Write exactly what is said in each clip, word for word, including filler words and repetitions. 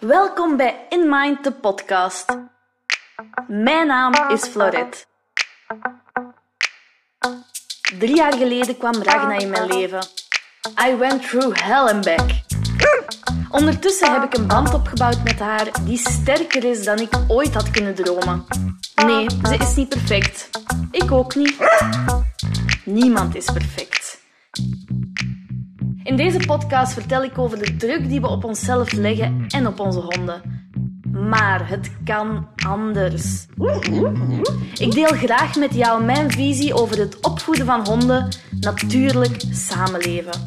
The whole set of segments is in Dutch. Welkom bij In Mind, de podcast. Mijn naam is Florette. Drie jaar geleden kwam Ragna in mijn leven. I went through hell and back. Ondertussen heb ik een band opgebouwd met haar die sterker is dan ik ooit had kunnen dromen. Nee, ze is niet perfect. Ik ook niet. Niemand is perfect. In deze podcast vertel ik over de druk die we op onszelf leggen en op onze honden. Maar het kan anders. Ik deel graag met jou mijn visie over het opvoeden van honden, natuurlijk samenleven.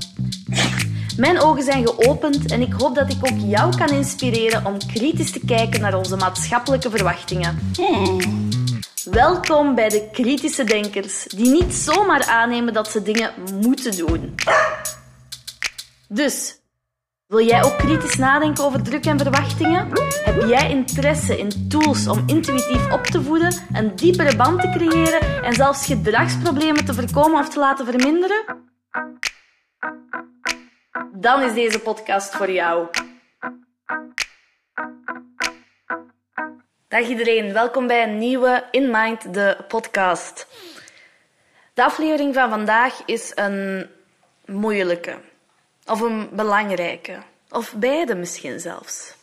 Mijn ogen zijn geopend en ik hoop dat ik ook jou kan inspireren om kritisch te kijken naar onze maatschappelijke verwachtingen. Hmm. Welkom bij de kritische denkers, die niet zomaar aannemen dat ze dingen moeten doen. Dus, wil jij ook kritisch nadenken over druk en verwachtingen? Heb jij interesse in tools om intuïtief op te voeden, een diepere band te creëren en zelfs gedragsproblemen te voorkomen of te laten verminderen? Dan is deze podcast voor jou. Dag iedereen, welkom bij een nieuwe In Mind, de podcast. De aflevering van vandaag is een moeilijke. Of een belangrijke. Of beide misschien zelfs.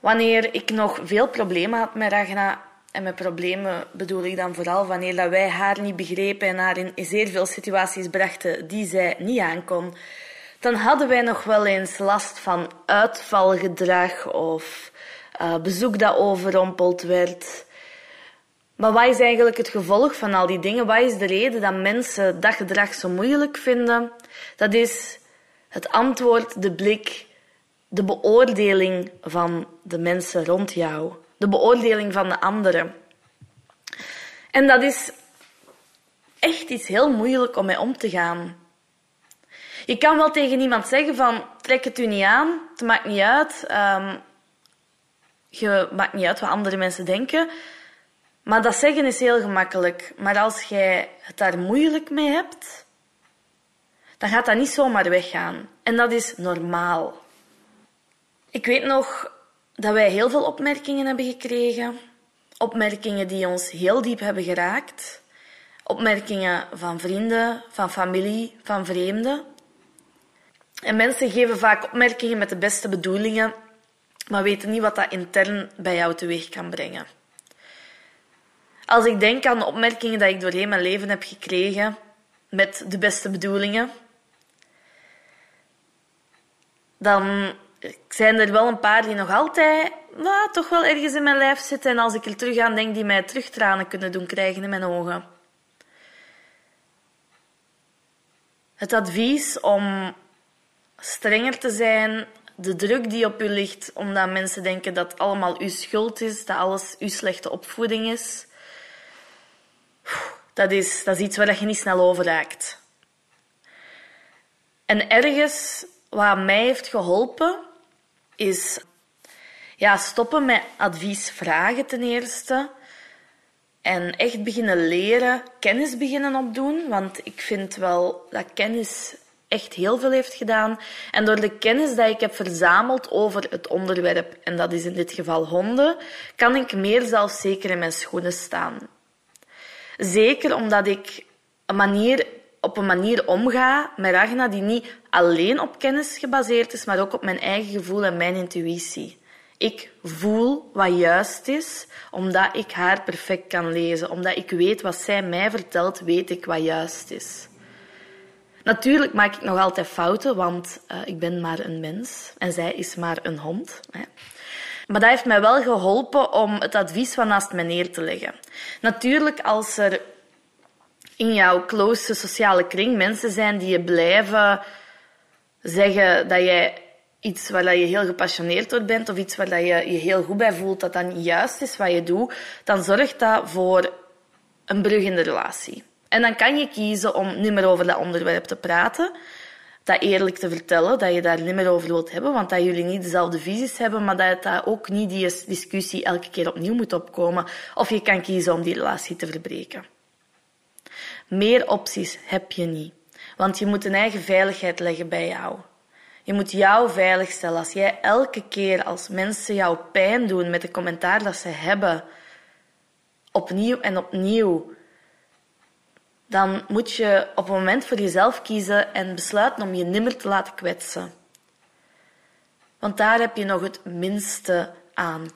Wanneer ik nog veel problemen had met Ragna, en met problemen bedoel ik dan vooral wanneer dat wij haar niet begrepen en haar in zeer veel situaties brachten die zij niet aankon, dan hadden wij nog wel eens last van uitvalgedrag of uh, bezoek dat overrompeld werd. Maar wat is eigenlijk het gevolg van al die dingen? Wat is de reden dat mensen dat gedrag zo moeilijk vinden? Dat is het antwoord, de blik, de beoordeling van de mensen rond jou. De beoordeling van de anderen. En dat is echt iets heel moeilijk om mee om te gaan. Je kan wel tegen iemand zeggen van, trek het u niet aan, het maakt niet uit. Um, je maakt niet uit wat andere mensen denken. Maar dat zeggen is heel gemakkelijk. Maar als jij het daar moeilijk mee hebt, dan gaat dat niet zomaar weggaan. En dat is normaal. Ik weet nog dat wij heel veel opmerkingen hebben gekregen. Opmerkingen die ons heel diep hebben geraakt. Opmerkingen van vrienden, van familie, van vreemden. En mensen geven vaak opmerkingen met de beste bedoelingen, maar weten niet wat dat intern bij jou teweeg kan brengen. Als ik denk aan de opmerkingen die ik doorheen mijn leven heb gekregen, met de beste bedoelingen, dan zijn er wel een paar die nog altijd nou, toch wel ergens in mijn lijf zitten. En als ik er terug aan denk, die mij terugtranen kunnen doen krijgen in mijn ogen. Het advies om strenger te zijn, de druk die op u ligt, omdat mensen denken dat allemaal uw schuld is, dat alles uw slechte opvoeding is. Dat is, dat is iets waar je niet snel over raakt. En ergens wat mij heeft geholpen, is ja, stoppen met advies vragen ten eerste. En echt beginnen leren, kennis beginnen opdoen. Want ik vind wel dat kennis echt heel veel heeft gedaan. En door de kennis die ik heb verzameld over het onderwerp, en dat is in dit geval honden, kan ik meer zelfzeker in mijn schoenen staan. Zeker omdat ik een manier, op een manier omga met Ragna die niet alleen op kennis gebaseerd is, maar ook op mijn eigen gevoel en mijn intuïtie. Ik voel wat juist is, omdat ik haar perfect kan lezen. Omdat ik weet wat zij mij vertelt, weet ik wat juist is. Natuurlijk maak ik nog altijd fouten, want uh, ik ben maar een mens en zij is maar een hond. Hè. Maar dat heeft mij wel geholpen om het advies van naast me neer te leggen. Natuurlijk, als er in jouw close sociale kring mensen zijn die je blijven zeggen dat jij iets waar je heel gepassioneerd door bent of iets waar je je heel goed bij voelt, dat dat niet juist is wat je doet, dan zorgt dat voor een brug in de relatie. En dan kan je kiezen om niet meer over dat onderwerp te praten, dat eerlijk te vertellen, dat je daar niet meer over wilt hebben, want dat jullie niet dezelfde visies hebben, maar dat dat ook niet die discussie elke keer opnieuw moet opkomen. Of je kan kiezen om die relatie te verbreken. Meer opties heb je niet, want je moet een eigen veiligheid leggen bij jou. Je moet jou veiligstellen. Als jij elke keer als mensen jou pijn doen met de commentaar dat ze hebben, opnieuw en opnieuw, dan moet je op een moment voor jezelf kiezen en besluiten om je nimmer te laten kwetsen. Want daar heb je nog het minste aan.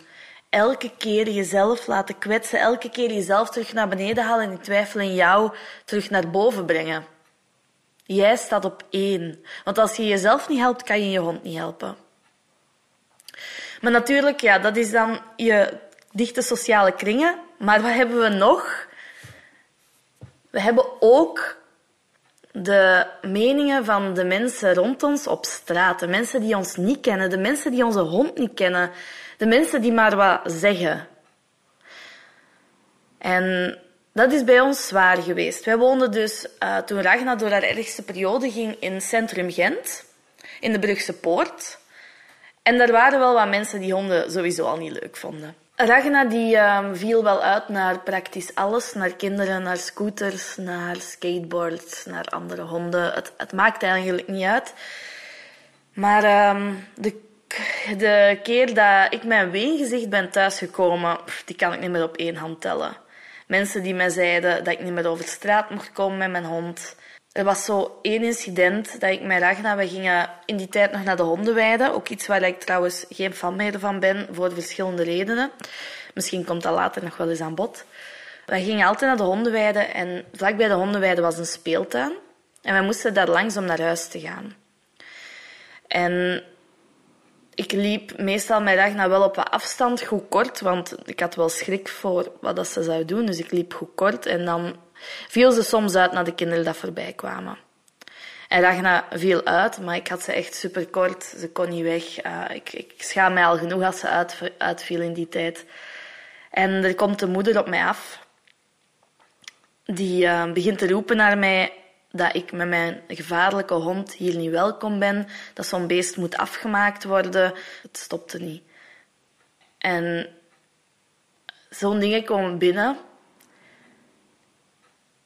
Elke keer jezelf laten kwetsen, elke keer jezelf terug naar beneden halen en die twijfel in jou terug naar boven brengen. Jij staat op één. Want als je jezelf niet helpt, kan je je hond niet helpen. Maar natuurlijk, ja, dat is dan je dichte sociale kringen. Maar wat hebben we nog? We hebben ook de meningen van de mensen rond ons op straat. De mensen die ons niet kennen. De mensen die onze hond niet kennen. De mensen die maar wat zeggen. En dat is bij ons zwaar geweest. Wij woonden dus, uh, toen Ragna door haar ergste periode ging, in centrum Gent. In de Brugse Poort. En er waren wel wat mensen die honden sowieso al niet leuk vonden. Ragna die, uh, viel wel uit naar praktisch alles. Naar kinderen, naar scooters, naar skateboards, naar andere honden. Het, het maakt eigenlijk niet uit. Maar uh, de, de keer dat ik mijn weengezicht ben thuisgekomen, die kan ik niet meer op één hand tellen. Mensen die mij zeiden dat ik niet meer over de straat mocht komen met mijn hond. Er was zo één incident dat ik met Ragna... We gingen in die tijd nog naar de hondenweide. Ook iets waar ik trouwens geen fan meer van ben, voor verschillende redenen. Misschien komt dat later nog wel eens aan bod. We gingen altijd naar de hondenweide en vlakbij de hondenweide was een speeltuin. En wij moesten daar langs om naar huis te gaan. En ik liep meestal met Ragna wel op wat afstand, goed kort, want ik had wel schrik voor wat dat ze zou doen. Dus ik liep goed kort en dan viel ze soms uit naar de kinderen die voorbij kwamen. En Ragna viel uit, maar ik had ze echt super kort. Ze kon niet weg. Uh, ik, ik schaam mij al genoeg als ze uit, uitviel in die tijd. En er komt de moeder op mij af. Die uh, begint te roepen naar mij dat ik met mijn gevaarlijke hond hier niet welkom ben, dat zo'n beest moet afgemaakt worden. Het stopte niet. En zo'n dingen komen binnen.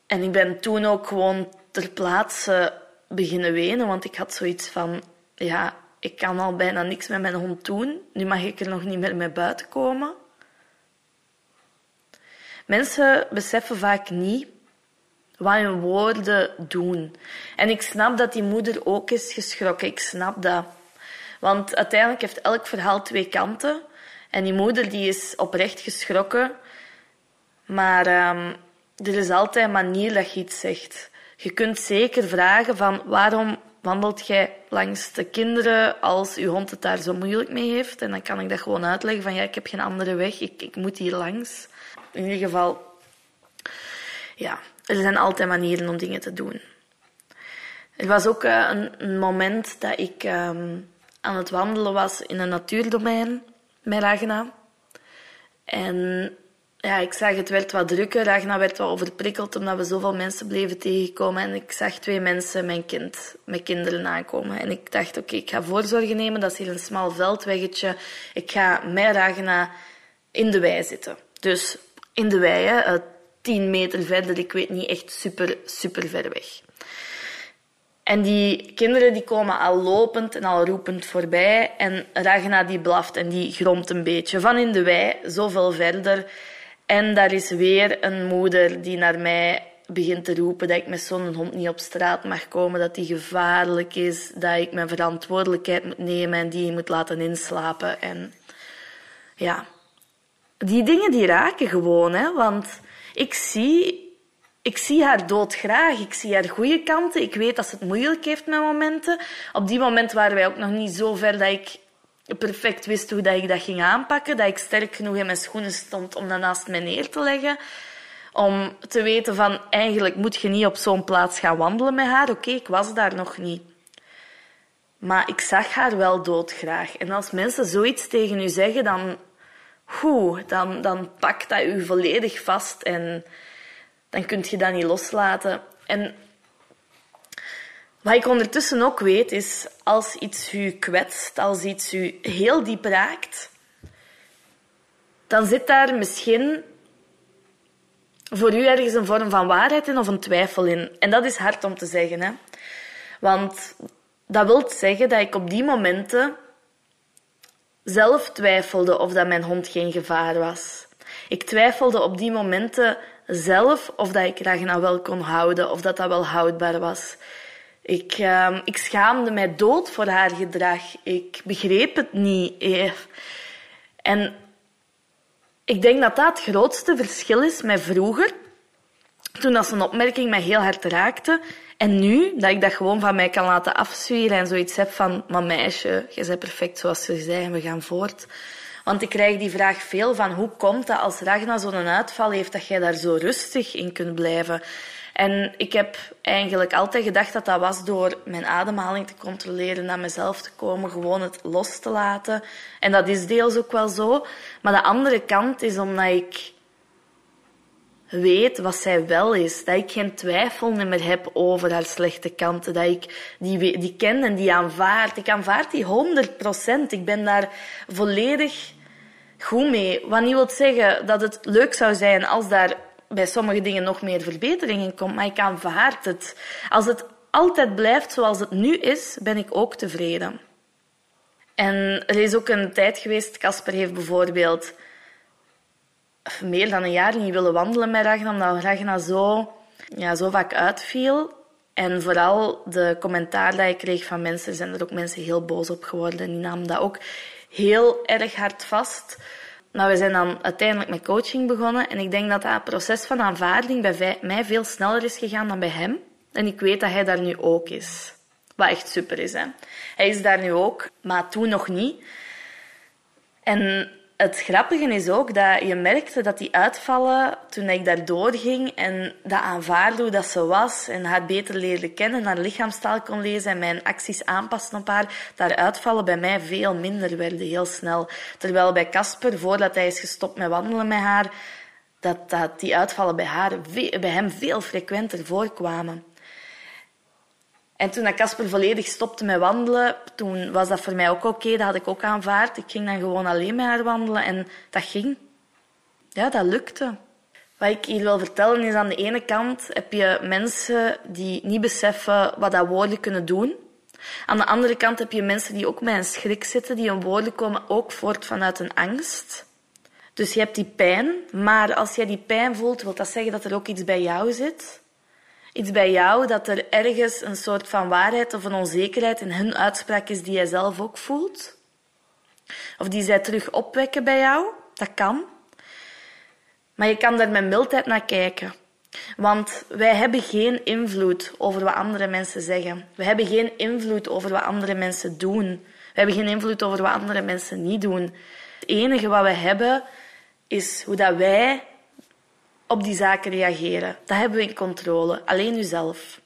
En ik ben toen ook gewoon ter plaatse beginnen wenen, want ik had zoiets van, ja, ik kan al bijna niks met mijn hond doen, nu mag ik er nog niet meer mee buiten komen. Mensen beseffen vaak niet wat hun woorden doen. En ik snap dat die moeder ook is geschrokken. Ik snap dat. Want uiteindelijk heeft elk verhaal twee kanten. En die moeder die is oprecht geschrokken. Maar um, er is altijd een manier dat je iets zegt. Je kunt zeker vragen van waarom wandelt jij langs de kinderen als je hond het daar zo moeilijk mee heeft. En dan kan ik dat gewoon uitleggen van ja, ik heb geen andere weg. Ik, ik moet hier langs. In ieder geval, ja... Er zijn altijd manieren om dingen te doen. Er was ook uh, een, een moment dat ik uh, aan het wandelen was in een natuurdomein met Ragna. En ja, ik zag het werd wat drukker. Ragna werd wat overprikkeld omdat we zoveel mensen bleven tegenkomen. En ik zag twee mensen mijn kind, mijn kinderen aankomen. En ik dacht, oké, okay, ik ga voorzorgen nemen. Dat is hier een smal veldweggetje. Ik ga met Ragna in de wei zitten. Dus in de wei, hè. Uh, tien meter verder, ik weet niet, echt super, super ver weg. En die kinderen die komen al lopend en al roepend voorbij. En Ragna die blaft en die gromt een beetje. Van in de wei, zoveel verder. En daar is weer een moeder die naar mij begint te roepen dat ik met zo'n hond niet op straat mag komen, dat die gevaarlijk is, dat ik mijn verantwoordelijkheid moet nemen en die moet laten inslapen. En ja, die dingen die raken gewoon, hè, want... Ik zie, ik zie haar doodgraag. Ik zie haar goede kanten. Ik weet dat ze het moeilijk heeft met momenten. Op die moment waren wij ook nog niet zo ver dat ik perfect wist hoe ik dat ging aanpakken. Dat ik sterk genoeg in mijn schoenen stond om dat naast mij neer te leggen. Om te weten van, eigenlijk moet je niet op zo'n plaats gaan wandelen met haar. Oké, okay, ik was daar nog niet. Maar ik zag haar wel doodgraag. En als mensen zoiets tegen u zeggen, dan... Goed, dan, dan pakt dat je volledig vast en dan kun je dat niet loslaten. En wat ik ondertussen ook weet is, als iets u kwetst, als iets u heel diep raakt, dan zit daar misschien voor u ergens een vorm van waarheid in of een twijfel in. En dat is hard om te zeggen, hè? Want... dat wil zeggen dat ik op die momenten zelf twijfelde of dat mijn hond geen gevaar was. Ik twijfelde op die momenten zelf of dat ik Ragna wel kon houden, of dat dat wel houdbaar was. Ik, uh, ik schaamde mij dood voor haar gedrag. Ik begreep het niet. En ik denk dat dat het grootste verschil is met vroeger, toen dat zo'n opmerking mij heel hard raakte. En nu, dat ik dat gewoon van mij kan laten afzwieren en zoiets heb van, maar meisje, je bent perfect zoals je zei en we gaan voort. Want ik krijg die vraag veel van, hoe komt dat als Ragna zo'n uitval heeft, dat jij daar zo rustig in kunt blijven? En ik heb eigenlijk altijd gedacht dat dat was door mijn ademhaling te controleren, naar mezelf te komen, gewoon het los te laten. En dat is deels ook wel zo. Maar de andere kant is omdat ik weet wat zij wel is. Dat ik geen twijfel meer heb over haar slechte kanten. Dat ik die, die ken en die aanvaard. Ik aanvaard die honderd procent. Ik ben daar volledig goed mee. Wat niet wil zeggen dat het leuk zou zijn als daar bij sommige dingen nog meer verbetering in komt. Maar ik aanvaard het. Als het altijd blijft zoals het nu is, ben ik ook tevreden. En er is ook een tijd geweest, Casper heeft bijvoorbeeld meer dan een jaar niet willen wandelen met Ragna, omdat Ragna zo, ja, zo vaak uitviel. En vooral de commentaar dat ik kreeg van mensen, zijn er ook mensen heel boos op geworden. Die namen dat ook heel erg hard vast. Maar we zijn dan uiteindelijk met coaching begonnen. En ik denk dat dat proces van aanvaarding bij mij veel sneller is gegaan dan bij hem. En ik weet dat hij daar nu ook is. Wat echt super is, hè. Hij is daar nu ook, maar toen nog niet. En het grappige is ook dat je merkte dat die uitvallen, toen ik daar doorging en dat aanvaarde hoe dat ze was en haar beter leerde kennen, haar lichaamstaal kon lezen en mijn acties aanpassen op haar, daar uitvallen bij mij veel minder werden, heel snel. Terwijl bij Casper, voordat hij is gestopt met wandelen met haar, dat, dat die uitvallen bij, haar, bij hem veel frequenter voorkwamen. En toen Casper volledig stopte met wandelen, toen was dat voor mij ook oké. Okay. Dat had ik ook aanvaard. Ik ging dan gewoon alleen met haar wandelen. En dat ging. Ja, dat lukte. Wat ik hier wil vertellen is, aan de ene kant heb je mensen die niet beseffen wat dat woorden kunnen doen. Aan de andere kant heb je mensen die ook met een schrik zitten, die hun woorden komen ook voort vanuit een angst. Dus je hebt die pijn. Maar als jij die pijn voelt, wil dat zeggen dat er ook iets bij jou zit. Iets bij jou, dat er ergens een soort van waarheid of een onzekerheid in hun uitspraak is die jij zelf ook voelt. Of die zij terug opwekken bij jou. Dat kan. Maar je kan daar met mildheid naar kijken. Want wij hebben geen invloed over wat andere mensen zeggen. We hebben geen invloed over wat andere mensen doen. We hebben geen invloed over wat andere mensen niet doen. Het enige wat we hebben, is hoe dat wij op die zaken reageren. Dat hebben we in controle. Alleen jezelf.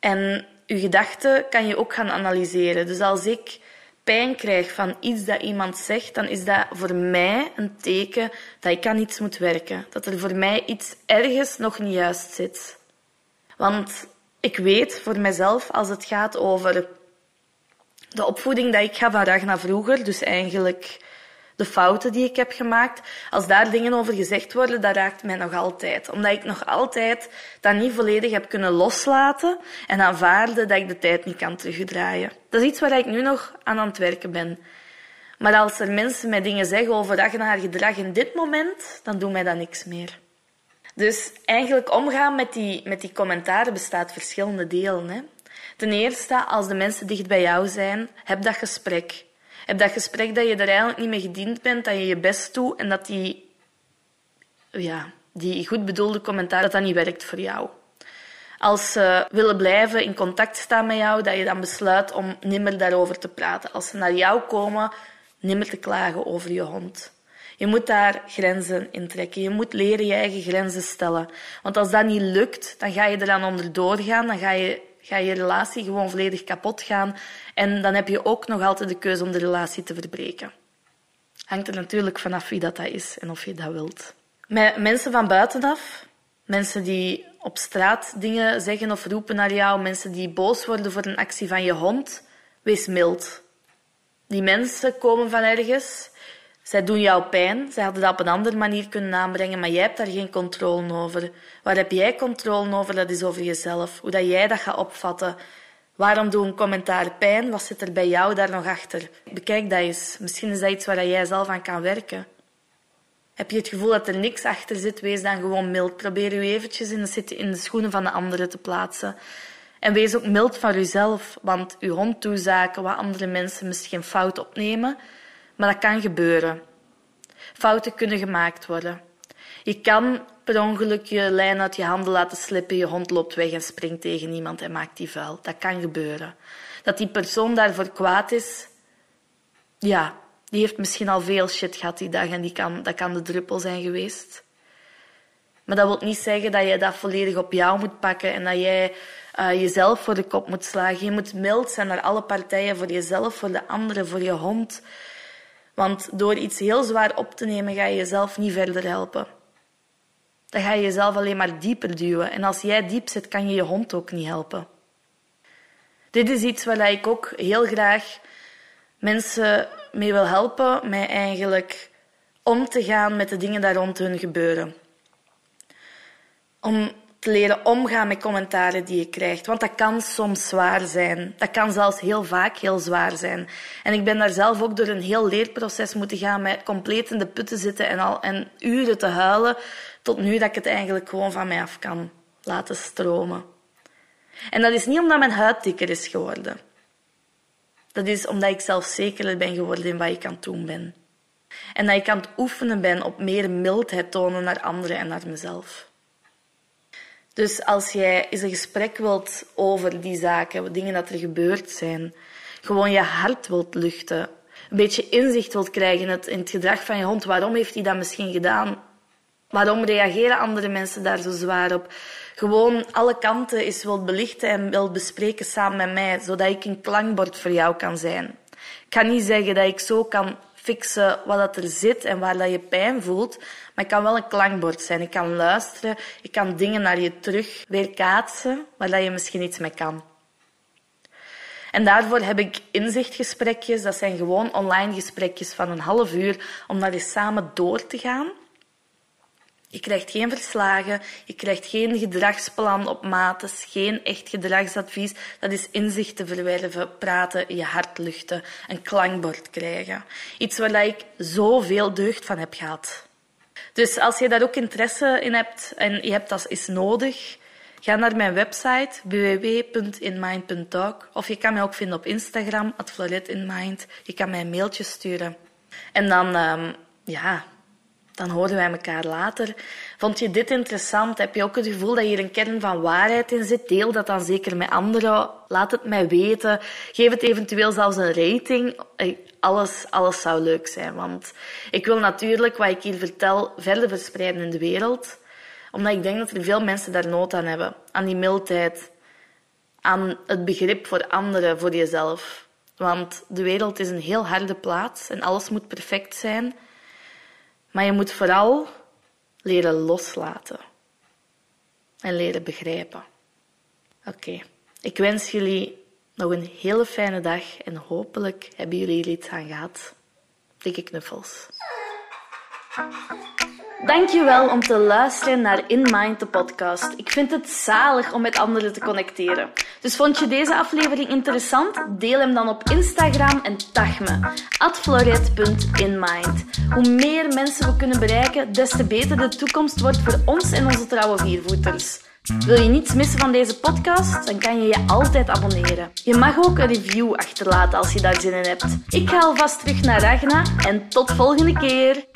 En je gedachten kan je ook gaan analyseren. Dus als ik pijn krijg van iets dat iemand zegt, dan is dat voor mij een teken dat ik aan iets moet werken. Dat er voor mij iets ergens nog niet juist zit. Want ik weet voor mezelf, als het gaat over de opvoeding dat ik ga van Ragna vroeger, dus eigenlijk de fouten die ik heb gemaakt, als daar dingen over gezegd worden, dat raakt mij nog altijd. Omdat ik nog altijd dat niet volledig heb kunnen loslaten en aanvaarden dat ik de tijd niet kan terugdraaien. Dat is iets waar ik nu nog aan aan het werken ben. Maar als er mensen mij dingen zeggen over Ragna, haar gedrag in dit moment, dan doet mij dat niks meer. Dus eigenlijk omgaan met die, met die commentaren bestaat verschillende delen, hè. Ten eerste, als de mensen dicht bij jou zijn, heb dat gesprek. Heb dat gesprek dat je er eigenlijk niet mee gediend bent, dat je je best doet en dat die, ja, die goed bedoelde commentaar, dat dat niet werkt voor jou. Als ze willen blijven in contact staan met jou, dat je dan besluit om nimmer daarover te praten. Als ze naar jou komen, nimmer te klagen over je hond. Je moet daar grenzen in trekken. Je moet leren je eigen grenzen stellen. Want als dat niet lukt, dan ga je eraan onderdoor gaan, dan ga je... ga je relatie gewoon volledig kapot gaan. En dan heb je ook nog altijd de keuze om de relatie te verbreken. Hangt er natuurlijk vanaf wie dat, dat is en of je dat wilt. Met mensen van buitenaf, mensen die op straat dingen zeggen of roepen naar jou, mensen die boos worden voor een actie van je hond, wees mild. Die mensen komen van ergens, zij doen jou pijn, zij hadden dat op een andere manier kunnen aanbrengen, maar jij hebt daar geen controle over. Waar heb jij controle over? Dat is over jezelf. Hoe dat jij dat gaat opvatten, Waarom doen commentaar pijn? Wat zit er bij jou daar nog achter? Bekijk dat eens. Misschien is dat iets waar jij zelf aan kan werken. Heb je het gevoel dat er niks achter zit, wees dan gewoon mild. Probeer je eventjes in de, in de schoenen van de anderen te plaatsen. En wees ook mild van jezelf, want je hond doet zaken wat andere mensen misschien fout opnemen, maar dat kan gebeuren. Fouten kunnen gemaakt worden. Je kan per ongeluk je lijn uit je handen laten slippen, je hond loopt weg en springt tegen iemand en maakt die vuil. Dat kan gebeuren. Dat die persoon daarvoor kwaad is, ja, die heeft misschien al veel shit gehad die dag en die kan, dat kan de druppel zijn geweest. Maar dat wil niet zeggen dat je dat volledig op jou moet pakken en dat jij uh, jezelf voor de kop moet slagen. Je moet mild zijn naar alle partijen, voor jezelf, voor de anderen, voor je hond. Want door iets heel zwaar op te nemen ga je jezelf niet verder helpen. Dan ga je jezelf alleen maar dieper duwen. En als jij diep zit, kan je je hond ook niet helpen. Dit is iets waar ik ook heel graag mensen mee wil helpen, mij eigenlijk om te gaan met de dingen daar rond hun gebeuren. Om te leren omgaan met commentaren die je krijgt. Want dat kan soms zwaar zijn. Dat kan zelfs heel vaak heel zwaar zijn. En ik ben daar zelf ook door een heel leerproces moeten gaan, met compleet in de putten zitten en al en uren te huilen, tot nu dat ik het eigenlijk gewoon van mij af kan laten stromen. En dat is niet omdat mijn huid dikker is geworden. Dat is omdat ik zelfzekerder ben geworden in wat ik aan het doen ben. En dat ik aan het oefenen ben op meer mildheid tonen naar anderen en naar mezelf. Dus als jij eens een gesprek wilt over die zaken, dingen dat er gebeurd zijn, gewoon je hart wilt luchten, een beetje inzicht wilt krijgen in het, in het gedrag van je hond, waarom heeft hij dat misschien gedaan? Waarom reageren andere mensen daar zo zwaar op? Gewoon alle kanten eens wilt belichten en wilt bespreken samen met mij, zodat ik een klankbord voor jou kan zijn. Ik kan niet zeggen dat ik zo kan fixen wat er zit en waar je pijn voelt, maar ik kan wel een klankbord zijn. Ik kan luisteren, ik kan dingen naar je terug weerkaatsen, waar je misschien iets mee kan. En daarvoor heb ik inzichtgesprekjes, dat zijn gewoon online gesprekjes van een half uur, om daar eens samen door te gaan. Je krijgt geen verslagen, je krijgt geen gedragsplan op maat, geen echt gedragsadvies. Dat is inzichten verwerven, praten, je hart luchten, een klankbord krijgen. Iets waar ik zoveel deugd van heb gehad. Dus als je daar ook interesse in hebt en je hebt dat is nodig, ga naar mijn website w w w punt in mind punt talk of je kan mij ook vinden op Instagram, at Florette in mind. Je kan mij een mailtje sturen. En dan, um, ja... Dan horen wij elkaar later. Vond je dit interessant? Heb je ook het gevoel dat hier een kern van waarheid in zit? Deel dat dan zeker met anderen. Laat het mij weten. Geef het eventueel zelfs een rating. Alles, alles zou leuk zijn. Want ik wil natuurlijk wat ik hier vertel verder verspreiden in de wereld. Omdat ik denk dat er veel mensen daar nood aan hebben. Aan die mildheid. Aan het begrip voor anderen, voor jezelf. Want de wereld is een heel harde plaats. En alles moet perfect zijn. Maar je moet vooral leren loslaten. En leren begrijpen. Oké, okay. Ik wens jullie nog een hele fijne dag. En hopelijk hebben jullie er iets aan gehad. Dikke knuffels. Dankjewel om te luisteren naar In Mind, de podcast. Ik vind het zalig om met anderen te connecteren. Dus vond je deze aflevering interessant? Deel hem dan op Instagram en tag me. at florette punt in mind. Hoe meer mensen we kunnen bereiken, des te beter de toekomst wordt voor ons en onze trouwe viervoeters. Wil je niets missen van deze podcast? Dan kan je je altijd abonneren. Je mag ook een review achterlaten als je daar zin in hebt. Ik ga alvast terug naar Ragna en tot volgende keer!